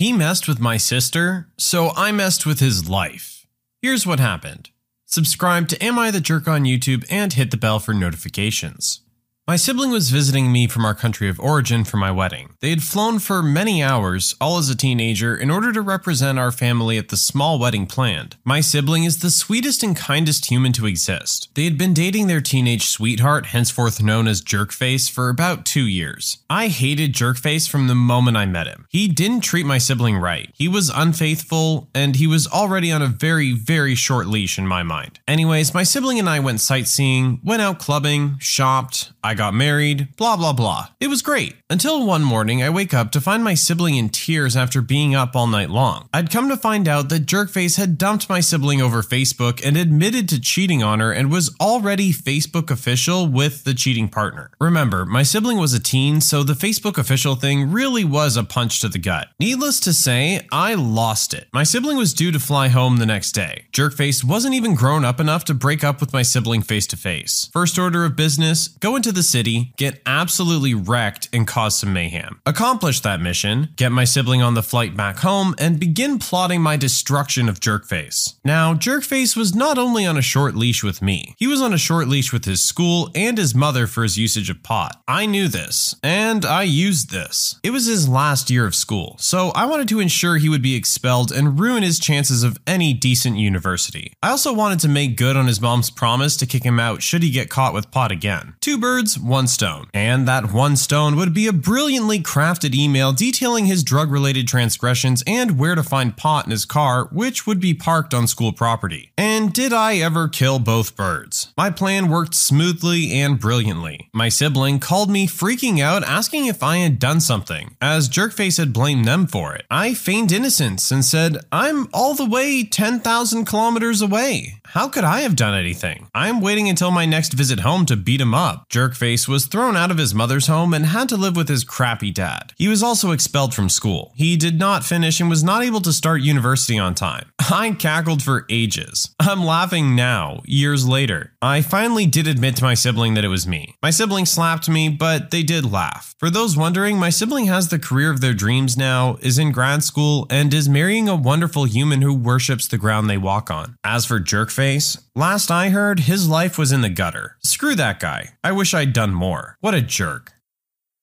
He messed with my sister, so I messed with his life. Here's what happened. Subscribe to Am I the Jerk on YouTube and hit the bell for notifications. My sibling was visiting me from our country of origin for my wedding. They had flown for many hours, all as a teenager, in order to represent our family at the small wedding planned. My sibling is the sweetest and kindest human to exist. They had been dating their teenage sweetheart, henceforth known as Jerkface, for about 2 years. I hated Jerkface from the moment I met him. He didn't treat my sibling right. He was unfaithful, and he was already on a very, very short leash in my mind. Anyways, my sibling and I went sightseeing, went out clubbing, shopped, I got married, blah, blah, blah. It was great. Until one morning, I wake up to find my sibling in tears after being up all night long. I'd come to find out that Jerkface had dumped my sibling over Facebook and admitted to cheating on her and was already Facebook official with the cheating partner. Remember, my sibling was a teen, so the Facebook official thing really was a punch to the gut. Needless to say, I lost it. My sibling was due to fly home the next day. Jerkface wasn't even grown up enough to break up with my sibling face to face. First order of business, go into the city, get absolutely wrecked, and cause some mayhem. Accomplish that mission, get my sibling on the flight back home, and begin plotting my destruction of Jerkface. Now, Jerkface was not only on a short leash with me, he was on a short leash with his school and his mother for his usage of pot. I knew this, and I used this. It was his last year of school, so I wanted to ensure he would be expelled and ruin his chances of any decent university. I also wanted to make good on his mom's promise to kick him out should he get caught with pot again. Two birds, one stone. And that one stone would be a brilliantly crafted email detailing his drug-related transgressions and where to find pot in his car, which would be parked on school property. And did I ever kill both birds? My plan worked smoothly and brilliantly. My sibling called me freaking out, asking if I had done something, as Jerkface had blamed them for it. I feigned innocence and said, I'm all the way 10,000 kilometers away. How could I have done anything? I'm waiting until my next visit home to beat him up. Jerkface was thrown out of his mother's home and had to live with his crappy dad. He was also expelled from school. He did not finish and was not able to start university on time. I cackled for ages. I'm laughing now, years later. I finally did admit to my sibling that it was me. My sibling slapped me, but they did laugh. For those wondering, my sibling has the career of their dreams now, is in grad school, and is marrying a wonderful human who worships the ground they walk on. As for Jerkface, last I heard, his life was in the gutter. Screw that guy. I wish I'd done more. What a jerk.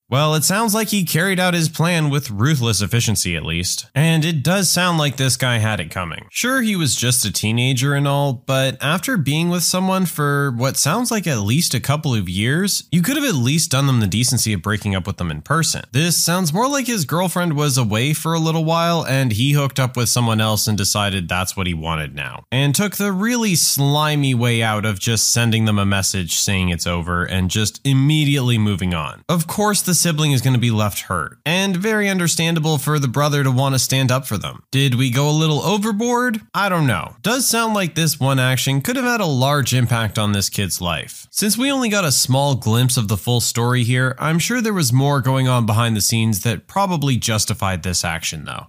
Well, it sounds like he carried out his plan with ruthless efficiency at least. And it does sound like this guy had it coming. Sure, he was just a teenager and all, but after being with someone for what sounds like at least a couple of years, you could have at least done them the decency of breaking up with them in person. This sounds more like his girlfriend was away for a little while and he hooked up with someone else and decided that's what he wanted now. And took the really slimy way out of just sending them a message saying it's over and just immediately moving on. Of course, the sibling is going to be left hurt, and very understandable for the brother to want to stand up for them. Did we go a little overboard? I don't know. Does sound like this one action could have had a large impact on this kid's life. Since we only got a small glimpse of the full story here, I'm sure there was more going on behind the scenes that probably justified this action though.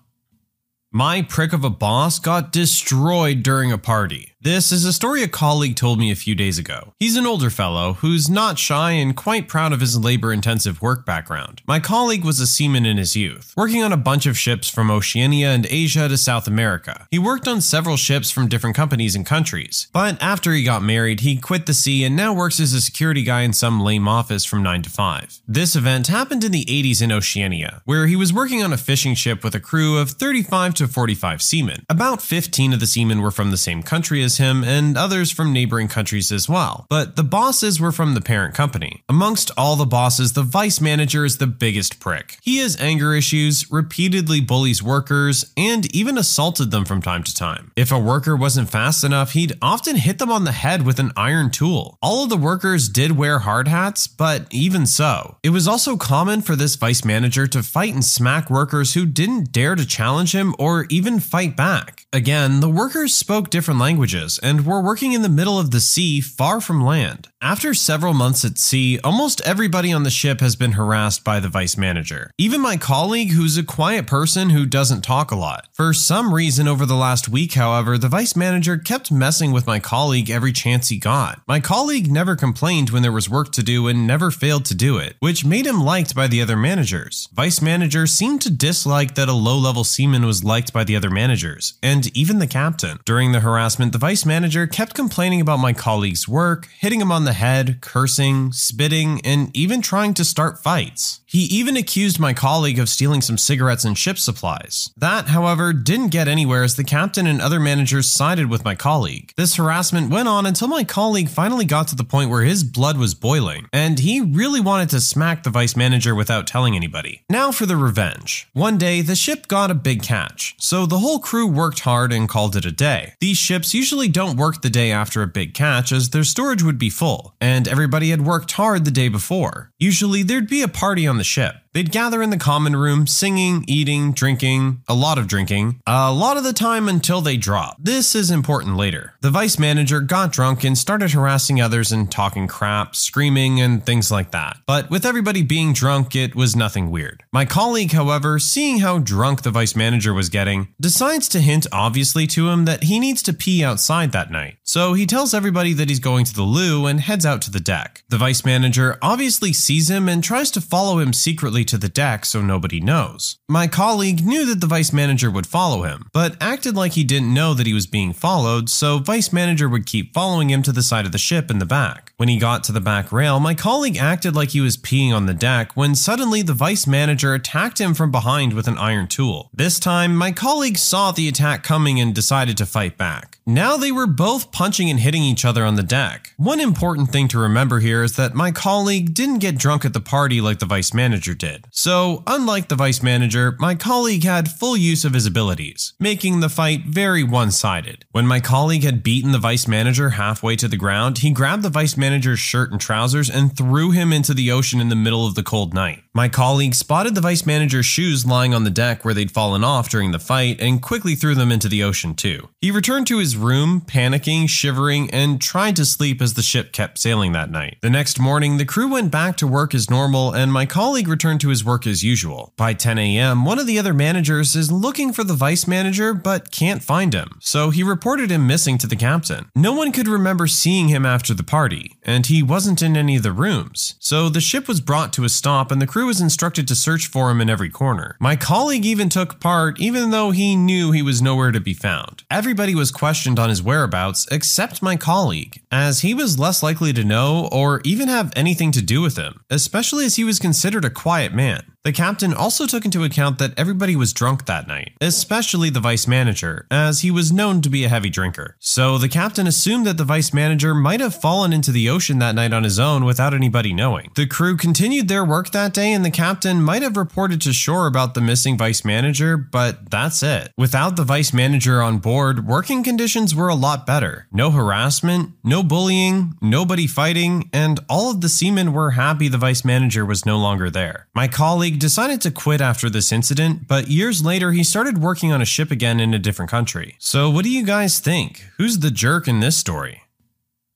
My prick of a boss got destroyed during a party. This is a story a colleague told me a few days ago. He's an older fellow who's not shy and quite proud of his labor-intensive work background. My colleague was a seaman in his youth, working on a bunch of ships from Oceania and Asia to South America. He worked on several ships from different companies and countries, but after he got married, he quit the sea and now works as a security guy in some lame office from 9 to 5. This event happened in the 80s in Oceania, where he was working on a fishing ship with a crew of 35 to 45 seamen. About 15 of the seamen were from the same country as him and others from neighboring countries as well, but the bosses were from the parent company. Amongst all the bosses, the vice manager is the biggest prick. He has anger issues, repeatedly bullies workers, and even assaulted them from time to time. If a worker wasn't fast enough, he'd often hit them on the head with an iron tool. All of the workers did wear hard hats, but even so, it was also common for this vice manager to fight and smack workers who didn't dare to challenge him or even fight back. Again, the workers spoke different languages, challenges and were working in the middle of the sea far from land. After several months at sea, almost everybody on the ship has been harassed by the vice manager. Even my colleague, who's a quiet person who doesn't talk a lot. For some reason over the last week, however, the vice manager kept messing with my colleague every chance he got. My colleague never complained when there was work to do and never failed to do it, which made him liked by the other managers. Vice manager seemed to dislike that a low-level seaman was liked by the other managers, and even the captain. During the harassment, the vice manager kept complaining about my colleague's work, hitting him on the head, cursing, spitting, and even trying to start fights. He even accused my colleague of stealing some cigarettes and ship supplies. That, however, didn't get anywhere as the captain and other managers sided with my colleague. This harassment went on until my colleague finally got to the point where his blood was boiling, and he really wanted to smack the vice manager without telling anybody. Now for the revenge. One day, the ship got a big catch, so the whole crew worked hard and called it a day. These ships usually don't work the day after a big catch as their storage would be full, and everybody had worked hard the day before. Usually, there'd be a party on the ship. They'd gather in the common room, singing, eating, drinking, a lot of the time until they drop. This is important later. The vice manager got drunk and started harassing others and talking crap, screaming, and things like that. But with everybody being drunk, it was nothing weird. My colleague, however, seeing how drunk the vice manager was getting, decides to hint obviously to him that he needs to pee outside that night. So he tells everybody that he's going to the loo and heads out to the deck. The vice manager obviously sees him and tries to follow him secretly to the deck so nobody knows. My colleague knew that the vice manager would follow him, but acted like he didn't know that he was being followed, so vice manager would keep following him to the side of the ship in the back. When he got to the back rail, my colleague acted like he was peeing on the deck when suddenly the vice manager attacked him from behind with an iron tool. This time, my colleague saw the attack coming and decided to fight back. Now they were both punching and hitting each other on the deck. One important thing to remember here is that my colleague didn't get drunk at the party like the vice manager did. So, unlike the vice manager, my colleague had full use of his abilities, making the fight very one-sided. When my colleague had beaten the vice manager halfway to the ground, he grabbed the vice manager's shirt and trousers and threw him into the ocean in the middle of the cold night. My colleague spotted the vice manager's shoes lying on the deck where they'd fallen off during the fight and quickly threw them into the ocean too. He returned to his room, panicking, shivering, and tried to sleep as the ship kept sailing that night. The next morning, the crew went back to work as normal, and my colleague returned to his work as usual. By 10 a.m., one of the other managers is looking for the vice manager but can't find him, so he reported him missing to the captain. No one could remember seeing him after the party, and he wasn't in any of the rooms, so the ship was brought to a stop and the crew was instructed to search for him in every corner. My colleague even took part, even though he knew he was nowhere to be found. Everybody was questioned on his whereabouts except my colleague, as he was less likely to know or even have anything to do with him, especially as he was considered a quiet man. The captain also took into account that everybody was drunk that night, especially the vice manager, as he was known to be a heavy drinker. So the captain assumed that the vice manager might have fallen into the ocean that night on his own without anybody knowing. The crew continued their work that day and the captain might have reported to shore about the missing vice manager, but that's it. Without the vice manager on board, working conditions were a lot better. No harassment, no bullying, nobody fighting, and all of the seamen were happy the vice manager was no longer there. My colleague decided to quit after this incident, but years later he started working on a ship again in a different country. So what do you guys think? Who's the jerk in this story?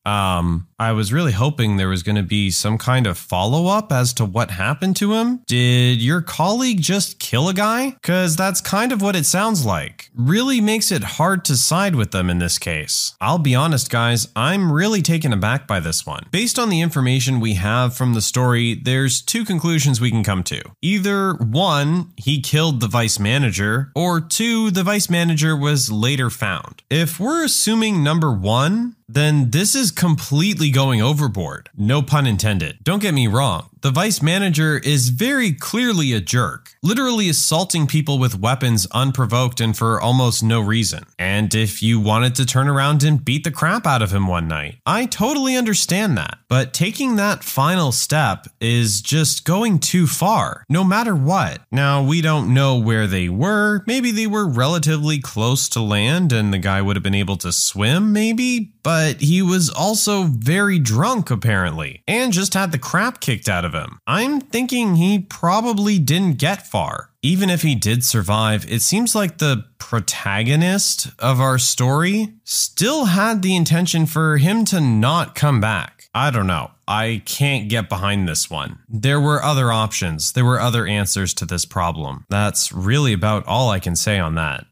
I was really hoping there was going to be some kind of follow-up as to what happened to him. Did your colleague just kill a guy? Because that's kind of what it sounds like. Really makes it hard to side with them in this case. I'll be honest, guys, I'm really taken aback by this one. Based on the information we have from the story, there's two conclusions we can come to. Either one, he killed the vice manager, or two, the vice manager was later found. If we're assuming number one, then this is completely going overboard. No pun intended. Don't get me wrong. The vice manager is very clearly a jerk, literally assaulting people with weapons unprovoked and for almost no reason. And if you wanted to turn around and beat the crap out of him one night, I totally understand that. But taking that final step is just going too far, no matter what. Now, we don't know where they were. Maybe they were relatively close to land and the guy would have been able to swim, maybe. But he was also very drunk, apparently, and just had the crap kicked out of him. I'm thinking he probably didn't get far. even if he did survive, it seems like the protagonist of our story still had the intention for him to not come back. I don't know. I can't get behind this one. There were other options. There were other answers to this problem. That's really about all I can say on that.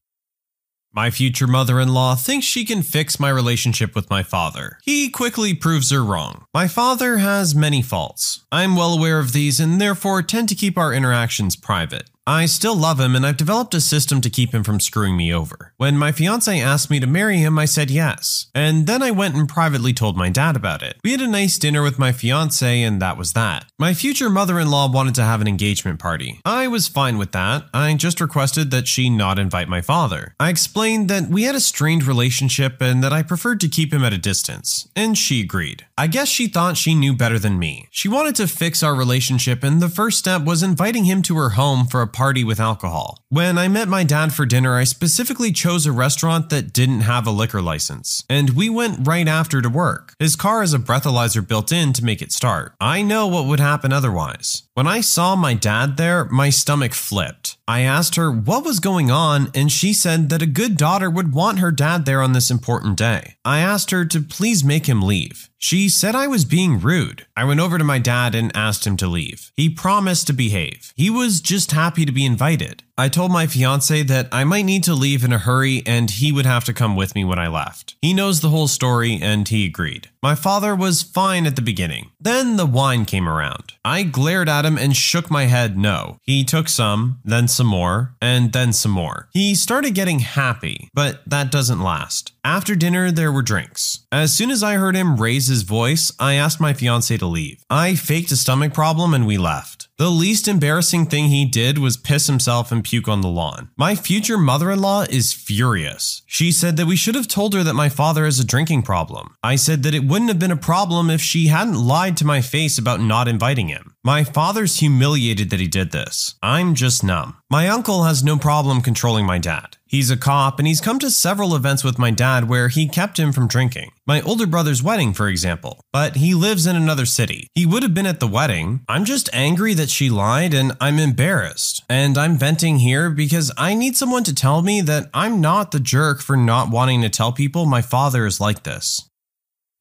My future mother-in-law thinks she can fix my relationship with my father. He quickly proves her wrong. My father has many faults. I'm well aware of these and therefore tend to keep our interactions private. I still love him and I've developed a system to keep him from screwing me over. When my fiancé asked me to marry him, I said yes. And then I went and privately told my dad about it. We had a nice dinner with my fiancé and that was that. My future mother-in-law wanted to have an engagement party. I was fine with that. I just requested that she not invite my father. I explained that we had a strained relationship and that I preferred to keep him at a distance, and she agreed. I guess she thought she knew better than me. She wanted to fix our relationship and the first step was inviting him to her home for a party with alcohol. When I met my dad for dinner, I specifically chose a restaurant that didn't have a liquor license, and we went right after to work. His car has a breathalyzer built in to make it start. I know what would happen otherwise. When I saw my dad there, my stomach flipped. I asked her what was going on, and she said that a good daughter would want her dad there on this important day. I asked her to please make him leave. She said I was being rude. I went over to my dad and asked him to leave. He promised to behave. He was just happy to be invited. I told my fiance that I might need to leave in a hurry and he would have to come with me when I left. He knows the whole story and he agreed. My father was fine at the beginning. Then the wine came around. I glared at him and shook my head no. He took some, then some more, and then some more. He started getting happy, but that doesn't last. After dinner, there were drinks. As soon as I heard him raise his voice, I asked my fiance to leave. I faked a stomach problem and we left. The least embarrassing thing he did was piss himself and puke on the lawn. My future mother-in-law is furious. She said that we should have told her that my father has a drinking problem. I said that it wouldn't have been a problem if she hadn't lied to my face about not inviting him. My father's humiliated that he did this. I'm just numb. My uncle has no problem controlling my dad. He's a cop and he's come to several events with my dad where he kept him from drinking. My older brother's wedding, for example, but he lives in another city. He would have been at the wedding. I'm just angry that she lied and I'm embarrassed. And I'm venting here because I need someone to tell me that I'm not the jerk for not wanting to tell people my father is like this.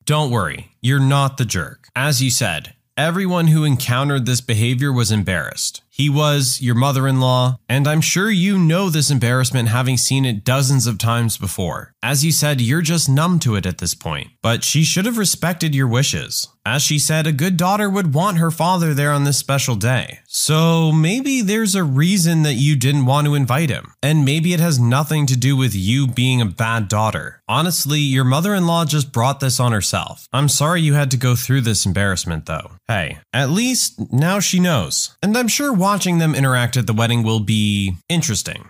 Don't worry, you're not the jerk. As you said, everyone who encountered this behavior was embarrassed. He was your mother-in-law, and I'm sure you know this embarrassment having seen it dozens of times before. As you said, you're just numb to it at this point, but she should have respected your wishes. As she said, a good daughter would want her father there on this special day. So maybe there's a reason that you didn't want to invite him, and maybe it has nothing to do with you being a bad daughter. Honestly, your mother-in-law just brought this on herself. I'm sorry you had to go through this embarrassment though. Hey, at least now she knows, and I'm sure watching them interact at the wedding will be interesting.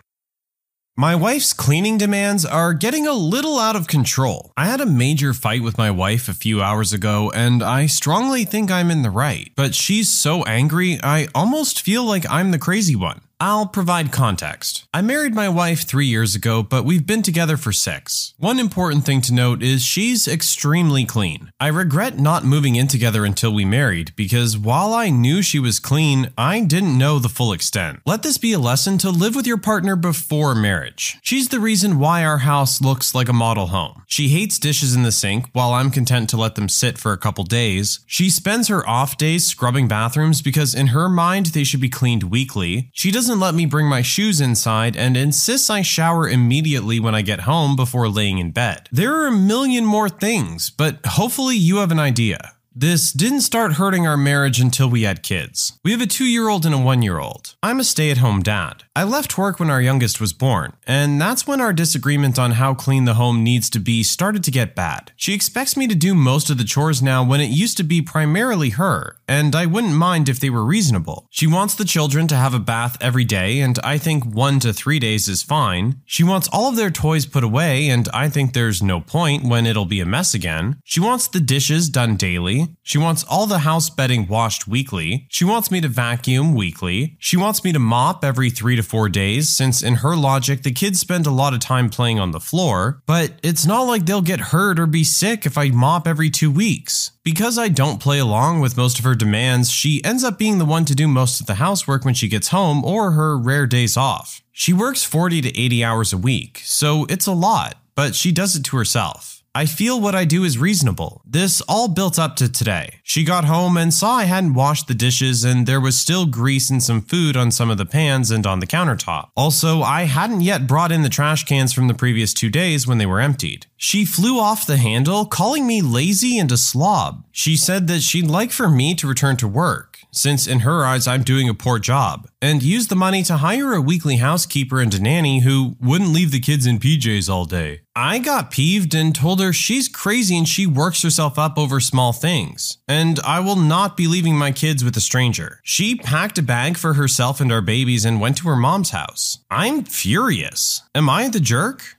My wife's cleaning demands are getting a little out of control. I had a major fight with my wife a few hours ago, and I strongly think I'm in the right, but she's so angry, I almost feel like I'm the crazy one. I'll provide context. I married my wife 3 years ago, but we've been together for 6. One important thing to note is she's extremely clean. I regret not moving in together until we married because while I knew she was clean, I didn't know the full extent. Let this be a lesson to live with your partner before marriage. She's the reason why our house looks like a model home. She hates dishes in the sink while I'm content to let them sit for a couple days. She spends her off days scrubbing bathrooms because in her mind they should be cleaned weekly. She doesn't let me bring my shoes inside and insists I shower immediately when I get home before laying in bed. There are a million more things, but hopefully you have an idea. This didn't start hurting our marriage until we had kids. We have a 2-year-old and a 1-year-old. I'm a stay-at-home dad. I left work when our youngest was born, and that's when our disagreement on how clean the home needs to be started to get bad. She expects me to do most of the chores now when it used to be primarily her, and I wouldn't mind if they were reasonable. She wants the children to have a bath every day, and I think 1 to 3 days is fine. She wants all of their toys put away, and I think there's no point when it'll be a mess again. She wants the dishes done daily. She wants all the house bedding washed weekly. She wants me to vacuum weekly. She wants me to mop every 3 to 4 days, since in her logic, the kids spend a lot of time playing on the floor, but it's not like they'll get hurt or be sick if I mop every 2 weeks. Because I don't play along with most of her demands, she ends up being the one to do most of the housework when she gets home or her rare days off. She works 40 to 80 hours a week, so it's a lot, but she does it to herself. I feel what I do is reasonable. This all built up to today. She got home and saw I hadn't washed the dishes and there was still grease and some food on some of the pans and on the countertop. Also, I hadn't yet brought in the trash cans from the previous 2 days when they were emptied. She flew off the handle, calling me lazy and a slob. She said that she'd like for me to return to work, since in her eyes I'm doing a poor job, and use the money to hire a weekly housekeeper and a nanny who wouldn't leave the kids in PJs all day. I got peeved and told her she's crazy and she works herself up over small things, and I will not be leaving my kids with a stranger. She packed a bag for herself and our babies and went to her mom's house. I'm furious. Am I the jerk?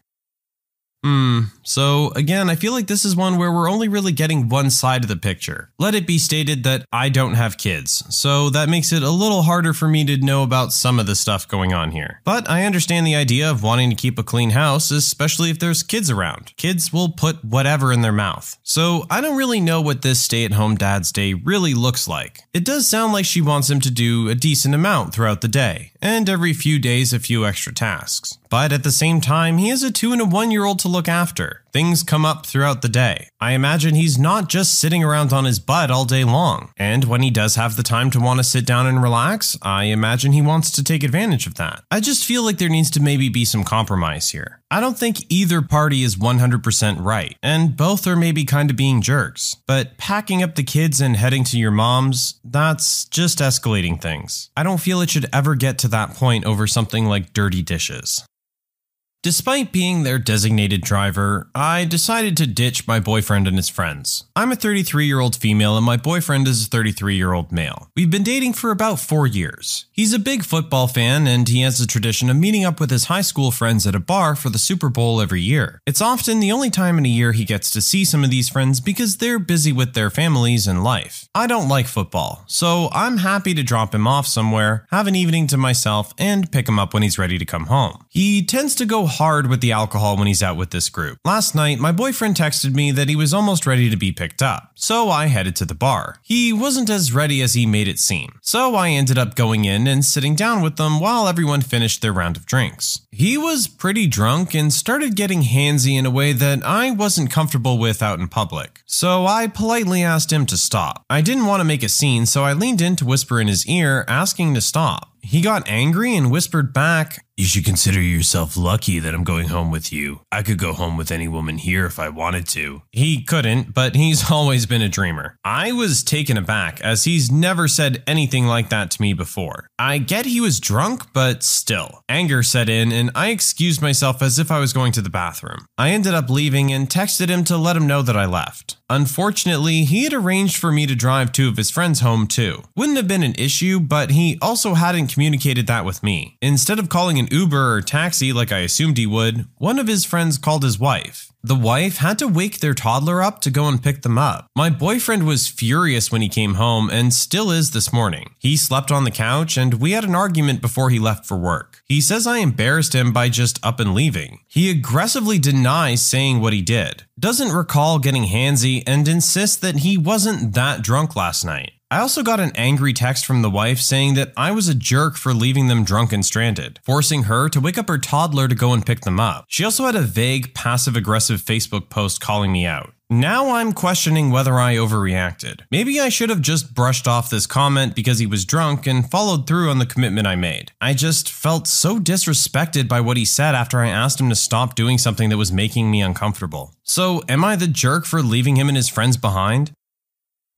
So again, I feel like this is one where we're only really getting one side of the picture. Let it be stated that I don't have kids, so that makes it a little harder for me to know about some of the stuff going on here. But I understand the idea of wanting to keep a clean house, especially if there's kids around. Kids will put whatever in their mouth. So I don't really know what this stay-at-home dad's day really looks like. It does sound like she wants him to do a decent amount throughout the day, and every few days a few extra tasks. But at the same time, he has a 2- and a 1-year-old to look after. Things come up throughout the day. I imagine he's not just sitting around on his butt all day long. And when he does have the time to want to sit down and relax, I imagine he wants to take advantage of that. I just feel like there needs to maybe be some compromise here. I don't think either party is 100% right, and both are maybe kind of being jerks. But packing up the kids and heading to your mom's, that's just escalating things. I don't feel it should ever get to that point over something like dirty dishes. Despite being their designated driver, I decided to ditch my boyfriend and his friends. I'm a 33-year-old female and my boyfriend is a 33-year-old male. We've been dating for about 4 years. He's a big football fan and he has the tradition of meeting up with his high school friends at a bar for the Super Bowl every year. It's often the only time in a year he gets to see some of these friends because they're busy with their families and life. I don't like football, so I'm happy to drop him off somewhere, have an evening to myself, and pick him up when he's ready to come home. He tends to go hard with the alcohol when he's out with this group. Last night, my boyfriend texted me that he was almost ready to be picked up, so I headed to the bar. He wasn't as ready as he made it seem, so I ended up going in and sitting down with them while everyone finished their round of drinks. He was pretty drunk and started getting handsy in a way that I wasn't comfortable with out in public, so I politely asked him to stop. I didn't want to make a scene, so I leaned in to whisper in his ear, asking to stop. He got angry and whispered back, "You should consider yourself lucky that I'm going home with you. I could go home with any woman here if I wanted to." He couldn't, but he's always been a dreamer. I was taken aback as he's never said anything like that to me before. I get he was drunk, but still. Anger set in and I excused myself as if I was going to the bathroom. I ended up leaving and texted him to let him know that I left. Unfortunately, he had arranged for me to drive 2 of his friends home too. Wouldn't have been an issue, but he also hadn't communicated that with me. Instead of calling an Uber or taxi like I assumed he would, one of his friends called his wife. The wife had to wake their toddler up to go and pick them up. My boyfriend was furious when he came home and still is this morning. He slept on the couch and we had an argument before he left for work. He says I embarrassed him by just up and leaving. He aggressively denies saying what he did, doesn't recall getting handsy, and insists that he wasn't that drunk last night. I also got an angry text from the wife saying that I was a jerk for leaving them drunk and stranded, forcing her to wake up her toddler to go and pick them up. She also had a vague, passive-aggressive Facebook post calling me out. Now I'm questioning whether I overreacted. Maybe I should have just brushed off this comment because he was drunk and followed through on the commitment I made. I just felt so disrespected by what he said after I asked him to stop doing something that was making me uncomfortable. So, am I the jerk for leaving him and his friends behind?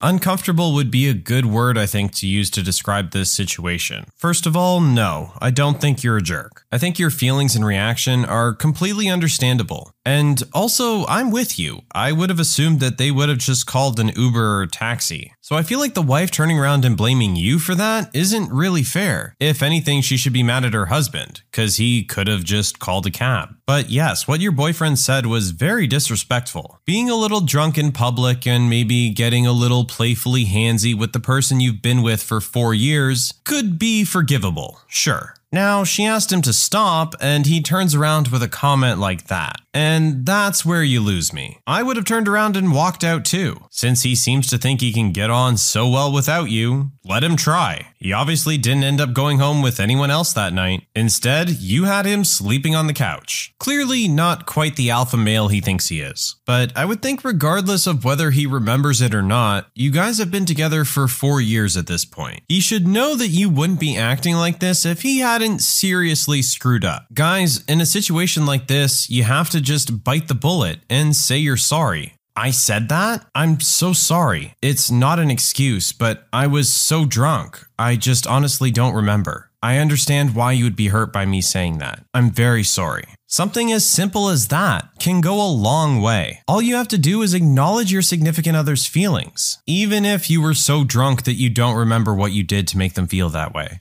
Uncomfortable would be a good word, I think, to use to describe this situation. First of all, no, I don't think you're a jerk. I think your feelings and reaction are completely understandable. And also, I'm with you. I would have assumed that they would have just called an Uber or a taxi. So I feel like the wife turning around and blaming you for that isn't really fair. If anything, she should be mad at her husband, because he could have just called a cab. But yes, what your boyfriend said was very disrespectful. Being a little drunk in public and maybe getting a little playfully handsy with the person you've been with for 4 years could be forgivable, sure. Now, she asked him to stop, and he turns around with a comment like that. And that's where you lose me. I would have turned around and walked out too. Since he seems to think he can get on so well without you, let him try. He obviously didn't end up going home with anyone else that night. Instead, you had him sleeping on the couch. Clearly not quite the alpha male he thinks he is. But I would think regardless of whether he remembers it or not, you guys have been together for 4 years at this point. He should know that you wouldn't be acting like this if he hadn't seriously screwed up. Guys, in a situation like this, you have to just bite the bullet and say you're sorry. I said that? I'm so sorry. It's not an excuse, but I was so drunk. I just honestly don't remember. I understand why you would be hurt by me saying that. I'm very sorry. Something as simple as that can go a long way. All you have to do is acknowledge your significant other's feelings, even if you were so drunk that you don't remember what you did to make them feel that way.